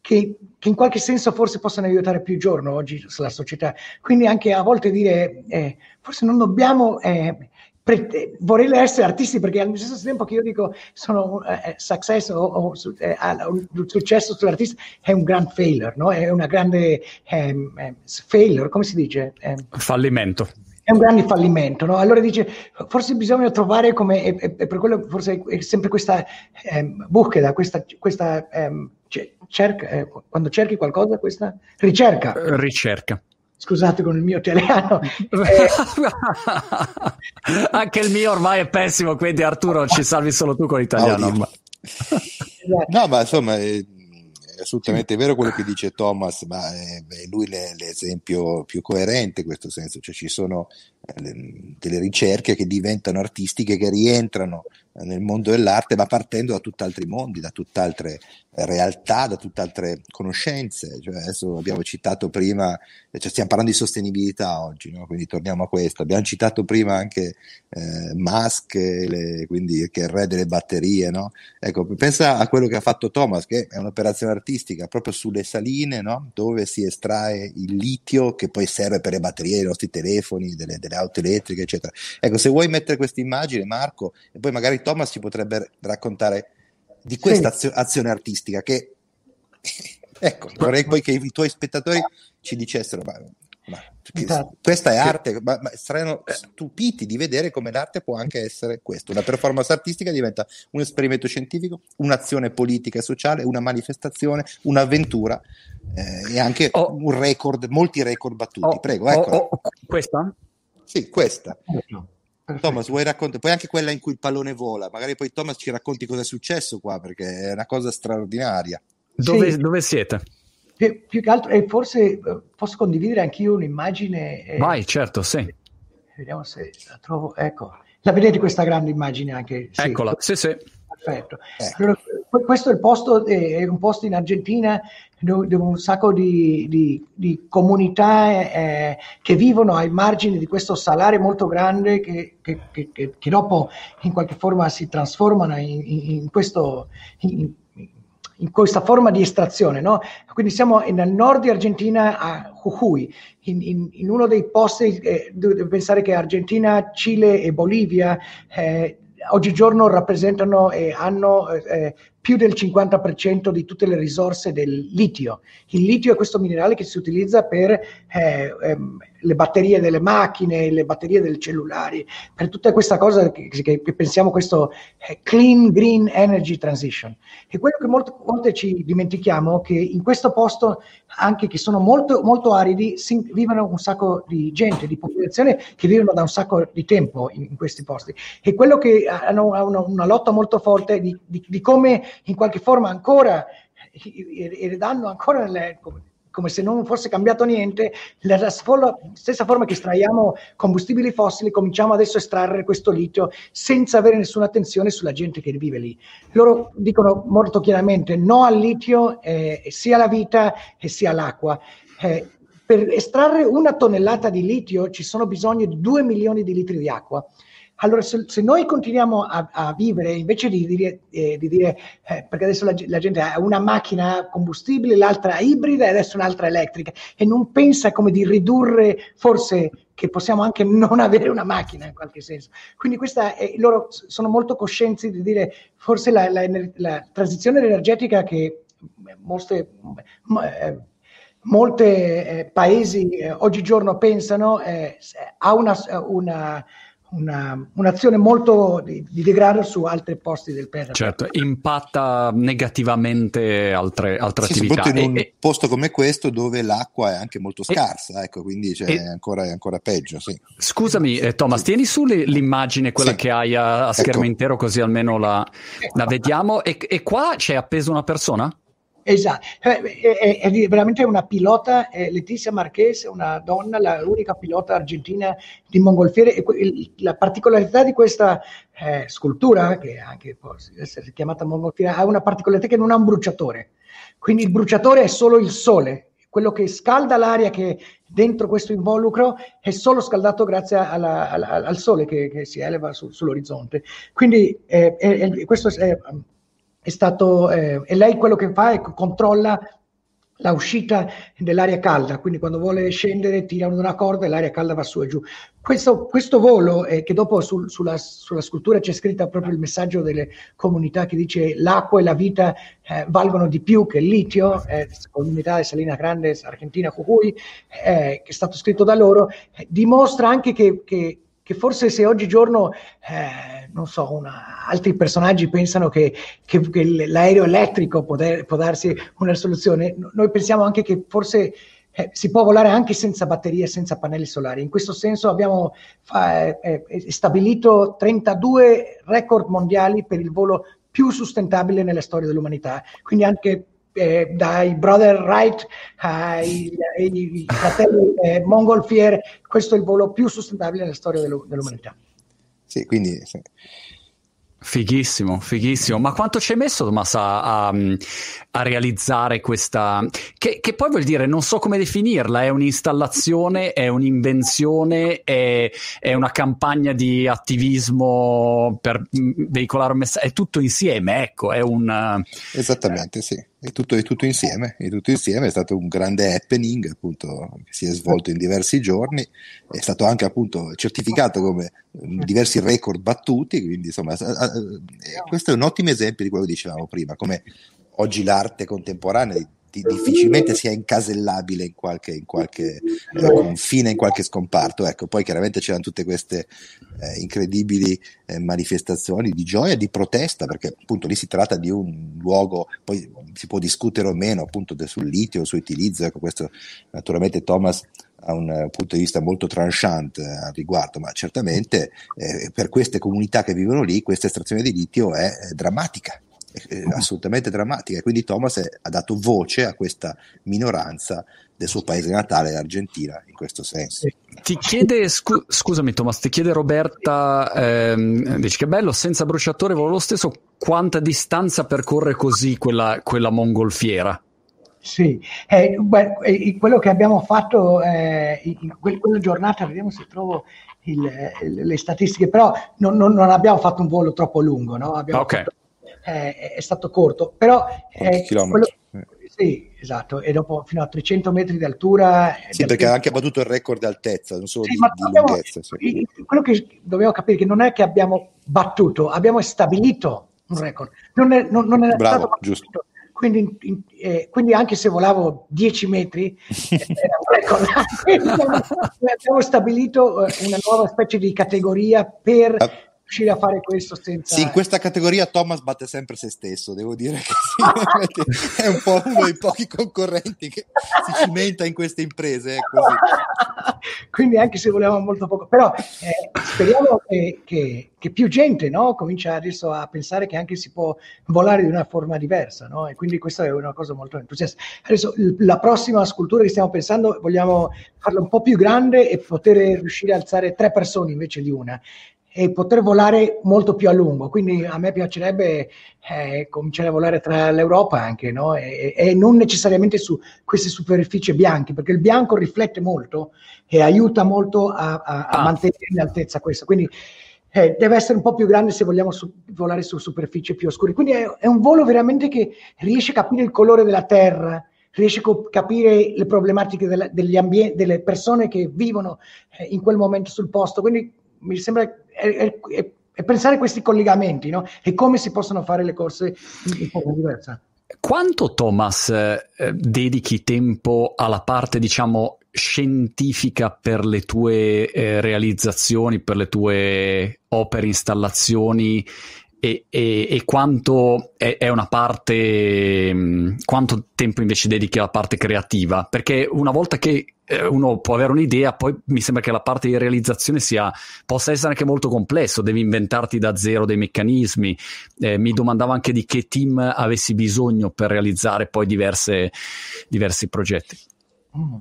che, che in qualche senso forse possono aiutare più giorno oggi sulla società. Quindi anche a volte dire eh, forse non dobbiamo eh, pre- vorrei essere artisti, perché allo stesso tempo che io dico sono eh, success o, o eh, un successo sull'artista è un gran failure, no? È una grande eh, eh, failure, come si dice? Eh, fallimento. È un grande fallimento, no? Allora dice, forse bisogna trovare come, e, e, e per quello forse è sempre questa eh, bucheda, questa, questa eh, cerca, eh, quando cerchi qualcosa, questa ricerca. Ricerca. Scusate con il mio italiano. Eh. Anche il mio ormai è pessimo, quindi Arturo ci salvi solo tu con l'italiano. No, ma... no, ma insomma è assolutamente vero quello che dice Thomas, ma è lui l'esempio più coerente in questo senso, cioè ci sono delle ricerche che diventano artistiche, che rientrano nel mondo dell'arte, ma partendo da tutt'altri mondi, da tutt'altre realtà, da tutt'altre conoscenze. Cioè, adesso abbiamo citato prima, cioè stiamo parlando di sostenibilità oggi, no? Quindi torniamo a questo. Abbiamo citato prima anche eh, Musk, le, quindi, che è il re delle batterie, no? Ecco, pensa a quello che ha fatto Thomas, che è un'operazione artistica proprio sulle saline, no? Dove si estrae il litio che poi serve per le batterie dei nostri telefoni, delle, delle auto elettriche, eccetera. Ecco, se vuoi mettere questa immagine, Marco, e poi magari Thomas ci potrebbe raccontare di questa sì. azione artistica che ecco, vorrei poi che i tuoi spettatori ci dicessero ma, ma, esatto. questa è arte, ma, ma saranno stupiti di vedere come l'arte può anche essere questo. Una performance artistica diventa un esperimento scientifico, un'azione politica e sociale, una manifestazione, un'avventura eh, e anche oh. un record, molti record battuti. Oh. Prego, eccola. Oh, oh, oh. Questa? Sì, questa. Perfetto. Perfetto. Thomas, vuoi raccontare? Poi anche quella in cui il pallone vola, magari poi Thomas ci racconti cosa è successo qua, perché è una cosa straordinaria. Dove, sì. dove siete? Pi- più che altro, e eh, forse posso condividere anch'io un'immagine. Eh, Vai, certo, sì. Vediamo se la trovo. Ecco, la vedete questa grande immagine anche? Sì. Eccola, sì, sì. Perfetto. Ecco. Allora, questo è il posto, è un posto in Argentina dove un sacco di, di, di comunità eh, che vivono ai margini di questo salare molto grande che, che, che, che dopo in qualche forma si trasformano in, in, questo, in, in questa forma di estrazione, no? Quindi siamo nel nord di Argentina a Jujuy, in, in, in uno dei posti, eh, dove pensare che Argentina, Cile e Bolivia eh, oggigiorno rappresentano e eh, hanno eh, più del cinquanta per cento di tutte le risorse del litio. Il litio è questo minerale che si utilizza per eh, ehm, le batterie delle macchine, le batterie dei cellulari, per tutta questa cosa che, che, che pensiamo questo eh, clean green energy transition. E quello che molte volte ci dimentichiamo è che in questo posto, anche che sono molto, molto aridi, si, vivono un sacco di gente, di popolazione che vivono da un sacco di tempo in, in questi posti. E quello che hanno una, una lotta molto forte di, di, di come in qualche forma ancora eredando ancora le, come se non fosse cambiato niente, la stessa forma che estraiamo combustibili fossili, cominciamo adesso a estrarre questo litio senza avere nessuna attenzione sulla gente che vive lì. Loro dicono molto chiaramente no al litio, eh, sia alla vita che sia all'acqua. Eh, per estrarre una tonnellata di litio ci sono bisogno di due milioni di litri di acqua. Allora, se, se noi continuiamo a, a vivere, invece di dire, eh, di dire eh, perché adesso la, la gente ha una macchina a combustibile, l'altra ibrida e adesso un'altra elettrica, e non pensa come di ridurre, forse che possiamo anche non avere una macchina in qualche senso. Quindi questa è, loro sono molto coscienti di dire forse la, la, la transizione energetica che molte... molti eh, paesi eh, oggigiorno pensano eh, a una, una, una, un'azione molto di, di degrado su altri posti del pianeta. Certo, impatta negativamente altre, altre sì, attività. Soprattutto in e, un e... posto come questo dove l'acqua è anche molto scarsa, e, ecco, quindi cioè, e... è, ancora, è ancora peggio. Sì. Scusami eh, Thomas, sì. tieni su l'immagine, quella sì. che hai a, a schermo ecco. intero, così almeno la, la vediamo. E, e qua c'è appeso una persona? Esatto, è, è, è veramente una pilota, eh, Letizia Marchese, una donna, la unica pilota argentina di mongolfiere. E il, la particolarità di questa eh, scultura, che anche può essere chiamata mongolfiere, ha una particolarità che non ha un bruciatore, quindi il bruciatore è solo il sole, quello che scalda l'aria che dentro questo involucro è solo scaldato grazie alla, alla, al sole che, che si eleva su, sull'orizzonte, quindi eh, eh, questo è... È stato, eh, e lei quello che fa è controlla la uscita dell'aria calda, quindi quando vuole scendere tira una corda e l'aria calda va su e giù. Questo, questo volo, eh, che dopo sul, sulla, sulla scultura c'è scritta proprio il messaggio delle comunità che dice l'acqua e la vita eh, valgono di più che il litio, eh, comunità di Salinas Grandes, Argentina, Jujuy, eh, che è stato scritto da loro, eh, dimostra anche che, che che forse se oggigiorno, eh, non so, una, altri personaggi pensano che, che, che l'aereo elettrico può, de- può darsi una soluzione, noi pensiamo anche che forse eh, si può volare anche senza batterie, senza pannelli solari. In questo senso abbiamo fa- eh, eh, stabilito trentadue record mondiali per il volo più sostentabile nella storia dell'umanità, quindi anche... Eh, dai brother Wright ai, ai fratelli eh, mongolfiere, questo è il volo più sostentabile nella storia dello, dell'umanità. Sì, quindi sì. Fighissimo, fighissimo. Ma quanto ci hai messo, Tomás, a, a, a realizzare questa... Che, che poi vuol dire, non so come definirla, è un'installazione, è un'invenzione, è, è una campagna di attivismo per veicolare un messaggio, è tutto insieme, ecco, è un... Esattamente, sì, è tutto, è tutto insieme, è tutto insieme, è stato un grande happening, appunto, che si è svolto in diversi giorni, è stato anche appunto certificato come diversi record battuti, quindi insomma... Questo è un ottimo esempio di quello che dicevamo prima, come oggi l'arte contemporanea difficilmente sia incasellabile in qualche, in qualche eh, confine, in qualche scomparto. Ecco, poi chiaramente c'erano tutte queste eh, incredibili eh, manifestazioni di gioia e di protesta, perché appunto lì si tratta di un luogo, poi si può discutere o meno appunto de, sul litio, suo utilizzo, ecco, questo naturalmente Thomas ha un punto di vista molto tranchant eh, al riguardo, ma certamente eh, per queste comunità che vivono lì questa estrazione di litio è eh, drammatica, è assolutamente drammatica, quindi Thomas è, ha dato voce a questa minoranza del suo paese natale, l'Argentina, in questo senso. Ti chiede, scu- scusami Thomas, ti chiede Roberta, ehm, dici che bello, senza bruciatore volo lo stesso, quanta distanza percorre così quella, quella mongolfiera? Sì, eh, beh, quello che abbiamo fatto eh, in quella giornata, vediamo se trovo il, le statistiche, però non, non, non abbiamo fatto un volo troppo lungo, no? Abbiamo okay. fatto Eh, è stato corto, però eh, quello, sì, esatto, e dopo fino a trecento metri di altura, sì, di perché ha anche battuto il record di altezza, non solo sì, di, di dobbiamo, lunghezza sì. Quello che dobbiamo capire è che non è che abbiamo battuto, abbiamo stabilito un record, non è, non, non è Bravo, stato giusto. battuto, quindi, in, eh, quindi anche se volavo dieci metri era un record. Abbiamo stabilito una nuova specie di categoria per ah. riuscire a fare questo senza... Sì, in questa categoria Thomas batte sempre se stesso, devo dire che sì, è un po' uno dei pochi concorrenti che si cimenta in queste imprese, è così. Quindi anche se volevamo molto poco, però eh, speriamo che, che, che più gente, no, comincia adesso a pensare che anche si può volare di una forma diversa, no? E quindi questa è una cosa molto entusiasta. Adesso la prossima scultura che stiamo pensando vogliamo farla un po' più grande e poter riuscire a alzare tre persone invece di una e poter volare molto più a lungo, quindi a me piacerebbe eh, cominciare a volare tra l'Europa anche, no? e, e non necessariamente su queste superfici bianche, perché il bianco riflette molto e aiuta molto a, a, a ah. mantenere in altezza questo, quindi eh, deve essere un po' più grande se vogliamo su, volare su superfici più oscure, quindi è, è un volo veramente che riesce a capire il colore della terra, riesce a capire le problematiche della, degli ambien- delle persone che vivono eh, in quel momento sul posto, quindi mi sembra è, è, è pensare a questi collegamenti, no? E come si possono fare le cose in, in forma diversa. Quanto Thomas eh, dedichi tempo alla parte, diciamo, scientifica per le tue eh, realizzazioni, per le tue opere, installazioni, e, e, e quanto è, è una parte, mh, quanto tempo invece dedichi alla parte creativa? Perché una volta che eh, uno può avere un'idea, poi mi sembra che la parte di realizzazione sia possa essere anche molto complesso, devi inventarti da zero dei meccanismi. Eh, mi domandavo anche di che team avessi bisogno per realizzare poi diverse, diversi progetti. Mm.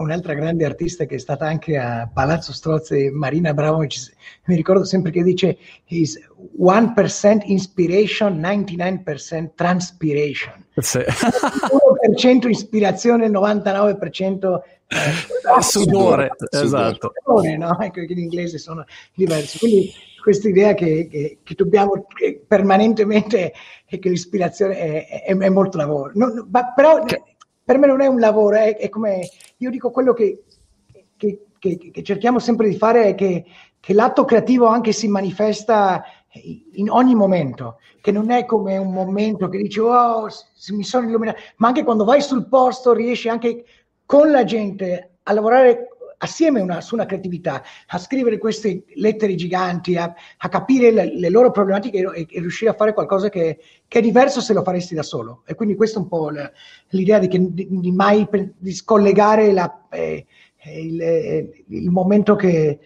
Un'altra grande artista che è stata anche a Palazzo Strozzi, Marina Abramovic, mi ricordo sempre che dice is one percent inspiration, ninety-nine percent transpiration. Sì. uno per cento ispirazione, novantanove per cento eh, sudore, esatto. Sudore, no? Ecco, in inglese sono diversi. Quindi questa idea che, che, che dobbiamo che permanentemente, e che l'ispirazione è, è, è molto lavoro. No, no, ma però... Che... Per me non è un lavoro, è, è come io dico, quello che, che, che, che cerchiamo sempre di fare è che, che l'atto creativo anche si manifesta in ogni momento, che non è come un momento che dici oh mi sono illuminato, ma anche quando vai sul posto riesci anche con la gente a lavorare assieme una, su una creatività, a scrivere queste lettere giganti, a, a capire le, le loro problematiche e, e riuscire a fare qualcosa che, che è diverso se lo faresti da solo. E quindi questa è un po' la, l'idea di, che, di, di mai di scollegare la, eh, il, eh, il momento che,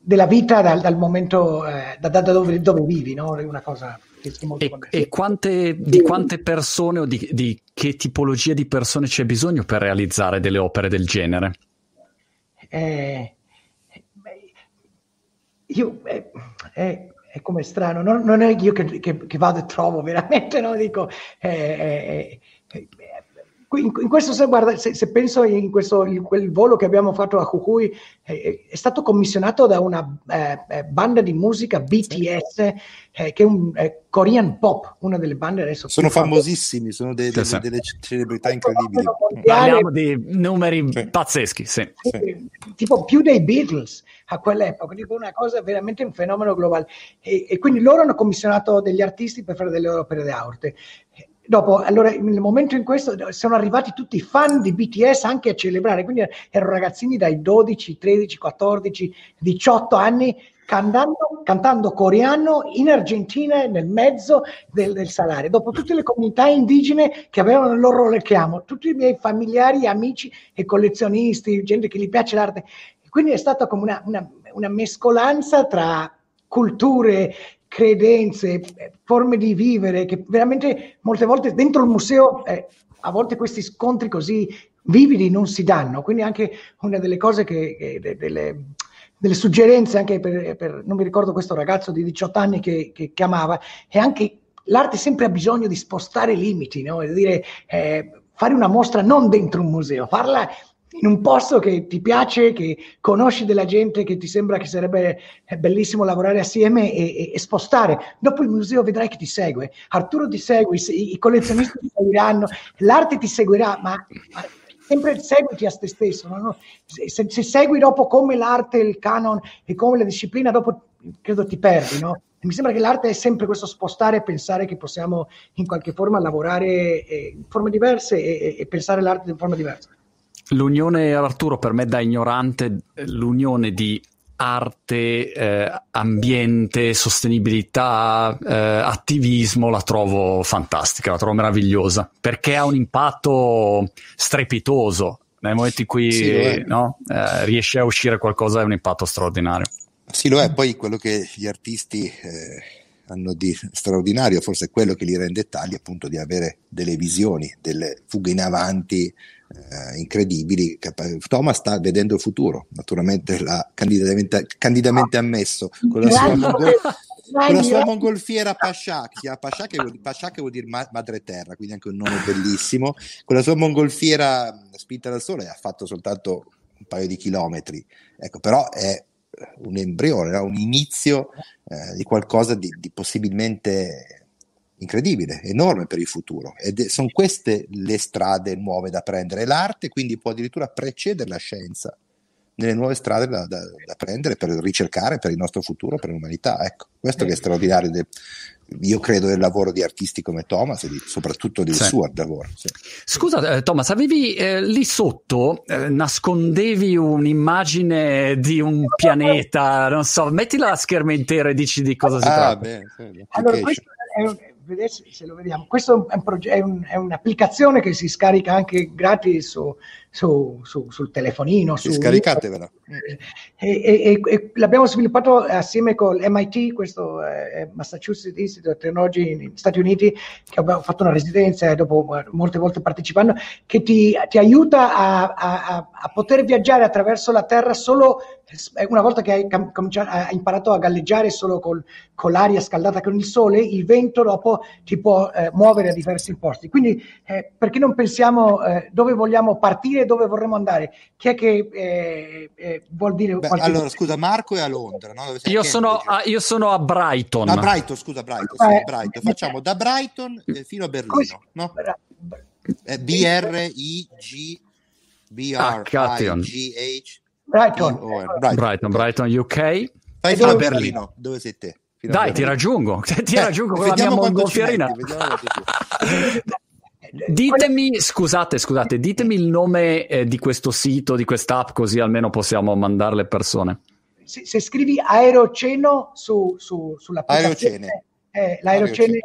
della vita dal, dal momento eh, da, da dove, dove vivi, no? È una cosa... E, e quante, di quante persone o di, di che tipologia di persone c'è bisogno per realizzare delle opere del genere? Eh, io eh, eh, è come strano, non, non è io che, che, che vado e trovo veramente, no? Dico eh, eh, in, in questo se, guarda, se, se penso in questo in quel volo che abbiamo fatto a Cucui, eh, è stato commissionato da una eh, banda di musica B T S, eh, che è un eh, Korean pop, una delle bande adesso sono famosissimi, famosa. Sono dei, dei, sì, delle celebrità incredibili, parliamo di numeri, sì, pazzeschi, sì. Sì. Sì, tipo più dei Beatles a quell'epoca, dico, una cosa veramente un fenomeno globale, e, e quindi loro hanno commissionato degli artisti per fare delle loro opere d'arte. Dopo, allora, nel momento in questo sono arrivati tutti i fan di B T S anche a celebrare, quindi erano ragazzini dai dodici, tredici, quattordici, diciotto anni cantando, cantando coreano in Argentina, nel mezzo del, del Salare. Dopo, tutte le comunità indigene che avevano il loro richiamo, tutti i miei familiari, amici e collezionisti, gente che gli piace l'arte. Quindi è stata come una, una, una mescolanza tra culture, credenze, forme di vivere, che veramente molte volte dentro il museo eh, a volte questi scontri così vividi non si danno. Quindi anche una delle cose che, che delle, delle suggerenze anche per, per non mi ricordo questo ragazzo di diciotto anni che, che chiamava, è anche l'arte sempre ha bisogno di spostare limiti, no? È dire eh, fare una mostra non dentro un museo, farla in un posto che ti piace, che conosci della gente, che ti sembra che sarebbe bellissimo lavorare assieme e, e, e spostare. Dopo il museo vedrai che ti segue. Arturo ti segue, i, i collezionisti ti seguiranno, l'arte ti seguirà, ma, ma sempre seguiti a te stesso. No? Se, se segui dopo come l'arte, il canon e come la disciplina, dopo credo ti perdi, no? Mi sembra che l'arte è sempre questo spostare e pensare che possiamo in qualche forma lavorare in forme diverse e, e pensare l'arte in forma diversa. L'unione, Arturo, per me da ignorante, l'unione di arte, eh, ambiente, sostenibilità, eh, attivismo la trovo fantastica, la trovo meravigliosa, perché ha un impatto strepitoso. Nel momento in cui sì, eh, no, eh, riesce a uscire qualcosa è un impatto straordinario. Sì, lo è. Poi quello che gli artisti eh, hanno di straordinario, forse è quello che li rende tali, appunto, di avere delle visioni, delle fughe in avanti, Uh, incredibili. Thomas sta vedendo il futuro, naturalmente l'ha candidamente, candidamente ammesso con la sua, mongol- con la sua mongolfiera Pasciak. Pasciak vuol, vuol dire ma- madre terra, quindi anche un nome bellissimo. Con la sua mongolfiera spinta dal sole ha fatto soltanto un paio di chilometri, ecco, però è un embrione, un inizio eh, di qualcosa di, di possibilmente incredibile, enorme per il futuro, ed sono queste le strade nuove da prendere. L'arte quindi può addirittura precedere la scienza delle nuove strade da, da, da prendere, per ricercare, per il nostro futuro, per l'umanità. Ecco, questo che è straordinario del, io credo, del lavoro di artisti come Thomas e di, soprattutto del sì. suo lavoro. Sì. Scusa eh, Thomas, avevi eh, lì sotto eh, nascondevi un'immagine di un pianeta, non so, metti la scherma intera e dici di cosa si ah, tratta. Beh, sì, allora, questo è un, vedete se lo vediamo, questo è, un proge- è, un, è un'applicazione che si scarica anche gratis su, su, su, sul telefonino. Su, scaricatevela. E, e, e l'abbiamo sviluppato assieme con M I T, questo è Massachusetts Institute of Technology negli Stati Uniti, che abbiamo fatto una residenza e dopo molte volte partecipando, che ti, ti aiuta a, a, a poter viaggiare attraverso la Terra solo una volta che hai, com- hai imparato a galleggiare solo col, con l'aria scaldata, con il sole. Il vento dopo ti può eh, muovere a diversi posti. Quindi eh, perché non pensiamo eh, dove vogliamo partire, dove vorremmo andare? Chi è che eh, eh, vuol dire? Beh, allora, scusa, Marco è a Londra, no? Io sono a, io sono a Brighton. A Brighton, scusa, Brighton, sì, eh, Brighton. Facciamo da Brighton fino a Berlino, così, no? B R I G B R I G H Brighton. Brighton. Brighton, Brighton, U K. Fai fino a Berlino, dove sei te? Fino Dai, ti raggiungo, ti eh, raggiungo con la mia mongolfiarina. Ditemi, scusate, scusate, ditemi il nome eh, di questo sito, di quest'app, così almeno possiamo mandare le persone. Se, se scrivi Aerocene su, su, sull'applicazione, eh, l'Aerocene, Aerocene.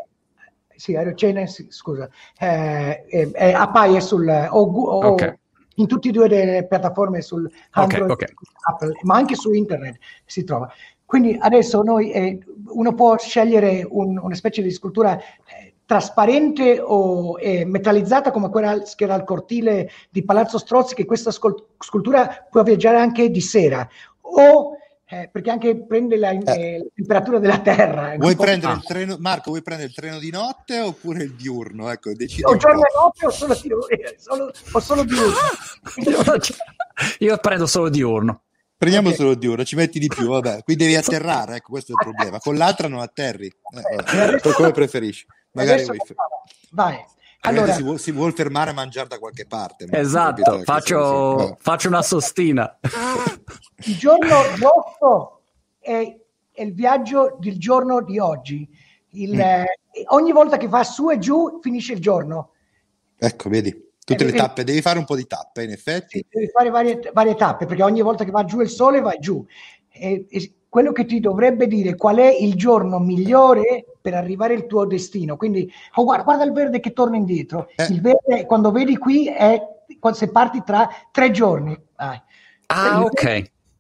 sì, Aerocene, sì, scusa, eh, eh, eh, appaia sul... O, o, okay. In tutte e due le piattaforme, sul Android, okay, okay. Apple, ma anche su internet si trova. Quindi adesso noi eh, uno può scegliere un, una specie di scultura eh, trasparente o eh, metallizzata, come quella che era al cortile di Palazzo Strozzi, che questa scol- scultura può viaggiare anche di sera, o eh, perché anche prende la, eh. Eh, la temperatura della terra. Vuoi prendere il treno, Marco, vuoi prendere il treno di notte oppure il diurno? Ecco, decidi. O giorno e notte o solo diurno? O solo diurno. Io prendo solo diurno. Prendiamo okay. solo diurno, ci metti di più, vabbè. Qui devi atterrare, ecco, questo è il problema. Con l'altra non atterri, eh, come preferisci. Magari vuoi... Vai. Allora... Si, vuol, si vuol fermare a mangiare da qualche parte. Esatto, faccio, faccio una sostina. Il giorno dopo è, è il viaggio del giorno di oggi. Il, mm. eh, ogni volta che va su e giù finisce il giorno. Ecco, vedi. Tutte le tappe, devi fare un po' di tappe, in effetti. Devi fare varie, varie tappe, perché ogni volta che va giù il sole vai giù. E, e quello che ti dovrebbe dire qual è il giorno migliore per arrivare al tuo destino. Quindi, oh, guarda, guarda il verde che torna indietro. Eh. Il verde, quando vedi qui, è se parti tra tre giorni. Ah, ah ok.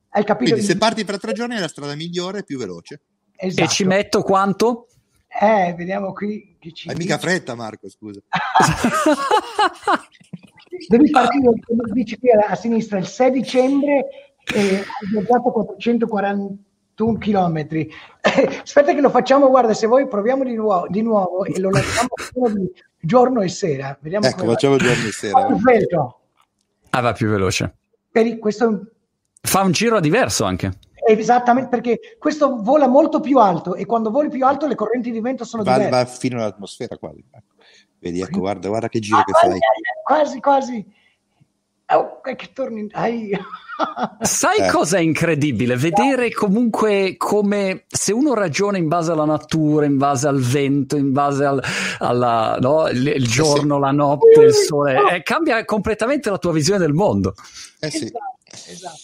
Hai capito? Quindi, se parti tra tre giorni è la strada migliore e più veloce. Esatto. E ci metto quanto? Eh, vediamo qui. Hai mica fretta, Marco, scusa. Devi partire, come dici qui a sinistra, il sei dicembre, eh, hai viaggiato quattrocentoquarantuno chilometri. Eh, aspetta che lo facciamo, guarda, se voi proviamo di nuovo, di nuovo e lo lasciamo di giorno e sera. Vediamo, ecco, facciamo va. Giorno e sera. Va più ah, va più veloce. Per questo... Fa un giro diverso anche. Esattamente, perché questo vola molto più alto e quando voli più alto le correnti di vento sono diverse. Va, va fino all'atmosfera quasi. Vedi, ecco, guarda, guarda che giro ah, che vai, fai. Quasi, quasi. Oh, che torni. Sai eh. cosa è incredibile? Vedere comunque come se uno ragiona in base alla natura, in base al vento, in base al alla, no? il, il giorno, eh sì. la notte, il sole, eh, cambia completamente la tua visione del mondo. Eh sì. Esatto, esatto.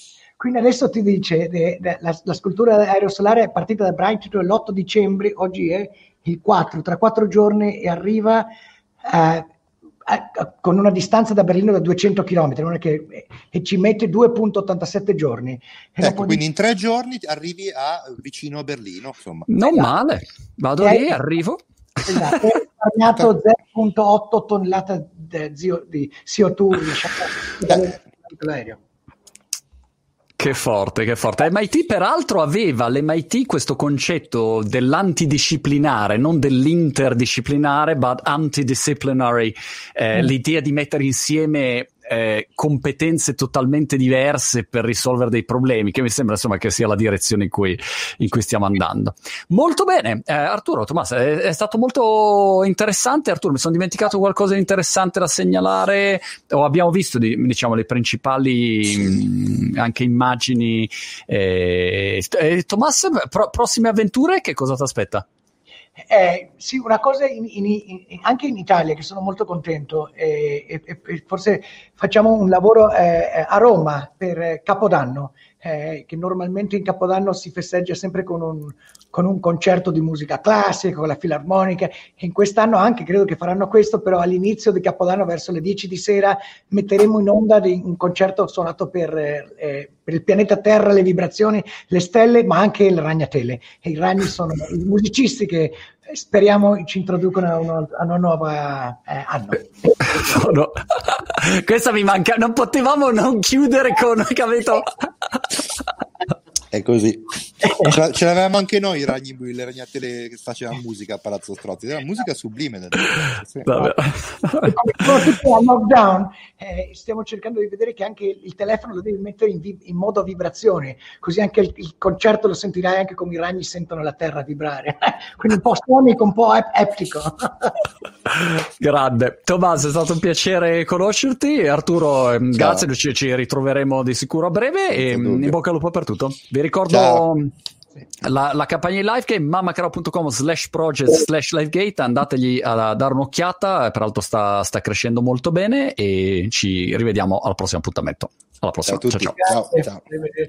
Quindi adesso ti dice, de, de, la, la scultura aerosolare è partita da Brighton l'otto dicembre, oggi è il quattro, tra quattro giorni e arriva uh, a, a, con una distanza da Berlino da duecento chilometri, non è che, e, e ci mette due virgola ottantasette giorni. E ecco, quindi di... in tre giorni arrivi a vicino a Berlino, insomma. Non esatto. male, vado e lì, è... arrivo. Esatto, è risparmiato zero virgola otto tonnellate di C O due dall'aereo. Che forte, che forte. M I T peraltro aveva, l'M I T, questo concetto dell'antidisciplinare, non dell'interdisciplinare, but antidisciplinary, eh, mm. l'idea di mettere insieme eh, competenze totalmente diverse per risolvere dei problemi, che mi sembra insomma che sia la direzione in cui, in cui stiamo andando. Molto bene, eh, Arturo, Tommaso, è, è stato molto interessante. Arturo, mi sono dimenticato qualcosa di interessante da segnalare, o abbiamo visto di, diciamo le principali mh, anche immagini, eh, eh, Tommaso, pro- prossime avventure, che cosa ti aspetta? Eh, sì, una cosa in, in, in, anche in Italia che sono molto contento, eh, eh, eh, forse facciamo un lavoro eh, a Roma per eh, Capodanno, eh, che normalmente in Capodanno si festeggia sempre con un, con un concerto di musica classica, con la filarmonica, e in quest'anno anche credo che faranno questo, però all'inizio di Capodanno verso le dieci di sera metteremo in onda di, un concerto suonato per... Eh, per il pianeta Terra, le vibrazioni, le stelle, ma anche le ragnatele. E i ragni sono i musicisti che speriamo ci introducono a una, a una nuova eh, anno. Sono... Questa mi manca, non potevamo non chiudere con, capito? È così. Ce l'avevamo anche noi i ragni, le ragnatele che facevano musica a Palazzo Strozzi, era musica sublime. Da sì. Vabbè. Lockdown, eh, stiamo cercando di vedere che anche il telefono lo devi mettere in, vi- in modo vibrazione, così anche il, il concerto lo sentirai anche come i ragni sentono la terra vibrare. Quindi un po' sonico, un po' ep- eptico. Grande. Tommaso, è stato un piacere conoscerti. Arturo, ciao. Grazie, ci, ci ritroveremo di sicuro a breve, e in bocca al lupo per tutto. Vi ricordo... Ciao. La, la campagna di LifeGate, mamacrow.com slash project slash LifeGate, andategli a dare un'occhiata, peraltro sta, sta crescendo molto bene, e ci rivediamo al prossimo appuntamento. Alla prossima, ciao a tutti. Ciao, ciao. Ciao. Ciao.